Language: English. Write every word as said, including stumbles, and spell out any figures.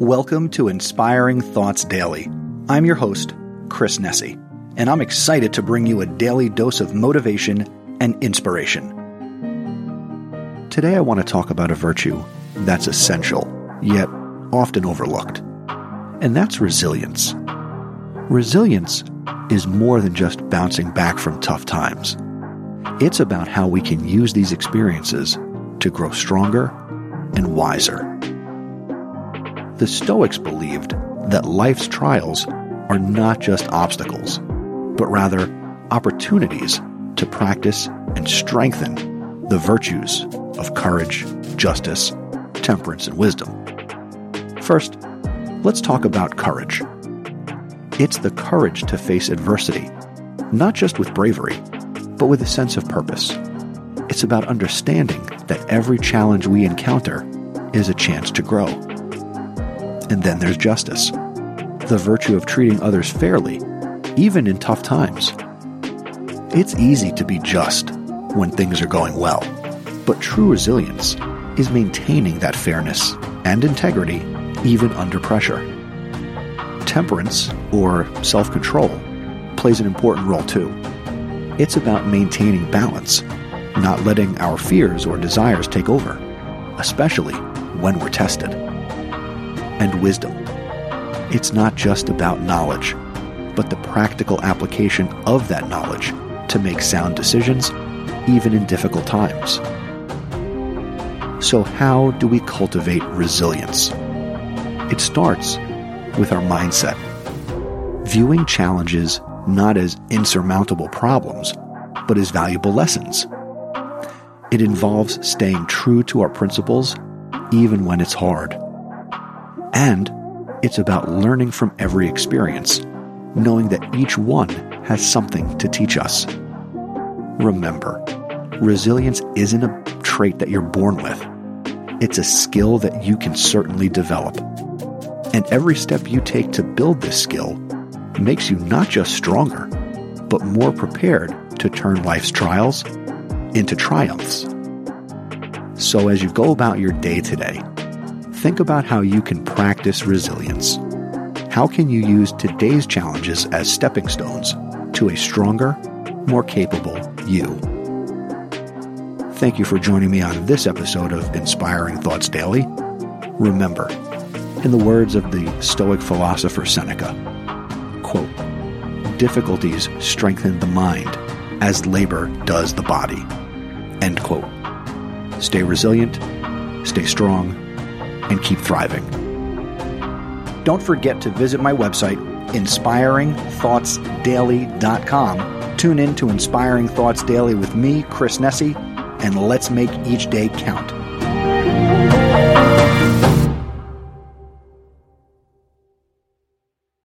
Welcome to Inspiring Thoughts Daily. I'm your host, Chris Nesi, and I'm excited to bring you a daily dose of motivation and inspiration. Today I want to talk about a virtue that's essential, yet often overlooked, and that's resilience. Resilience is more than just bouncing back from tough times. It's about how we can use these experiences to grow stronger and wiser. The Stoics believed that life's trials are not just obstacles, but rather opportunities to practice and strengthen the virtues of courage, justice, temperance, and wisdom. First, let's talk about courage. It's the courage to face adversity, not just with bravery, but with a sense of purpose. It's about understanding that every challenge we encounter is a chance to grow. And then there's justice, the virtue of treating others fairly, even in tough times. It's easy to be just when things are going well, but true resilience is maintaining that fairness and integrity even under pressure. Temperance, or self-control, plays an important role too. It's about maintaining balance, not letting our fears or desires take over, especially when we're tested. And wisdom. It's not just about knowledge, but the practical application of that knowledge to make sound decisions, even in difficult times. So how do we cultivate resilience? It starts with our mindset, viewing challenges not as insurmountable problems, but as valuable lessons. It involves staying true to our principles, even when it's hard. And it's about learning from every experience, knowing that each one has something to teach us. Remember, resilience isn't a trait that you're born with. It's a skill that you can certainly develop. And every step you take to build this skill makes you not just stronger, but more prepared to turn life's trials into triumphs. So as you go about your day today, think about how you can practice resilience. How can you use today's challenges as stepping stones to a stronger, more capable you? Thank you for joining me on this episode of Inspiring Thoughts Daily. Remember, in the words of the Stoic philosopher Seneca, quote, "Difficulties strengthen the mind as labor does the body," end quote. Stay resilient, stay strong, and keep thriving. Don't forget to visit my website, inspiring thoughts daily dot com. Tune in to Inspiring Thoughts Daily with me, Chris Nesi, and let's make each day count.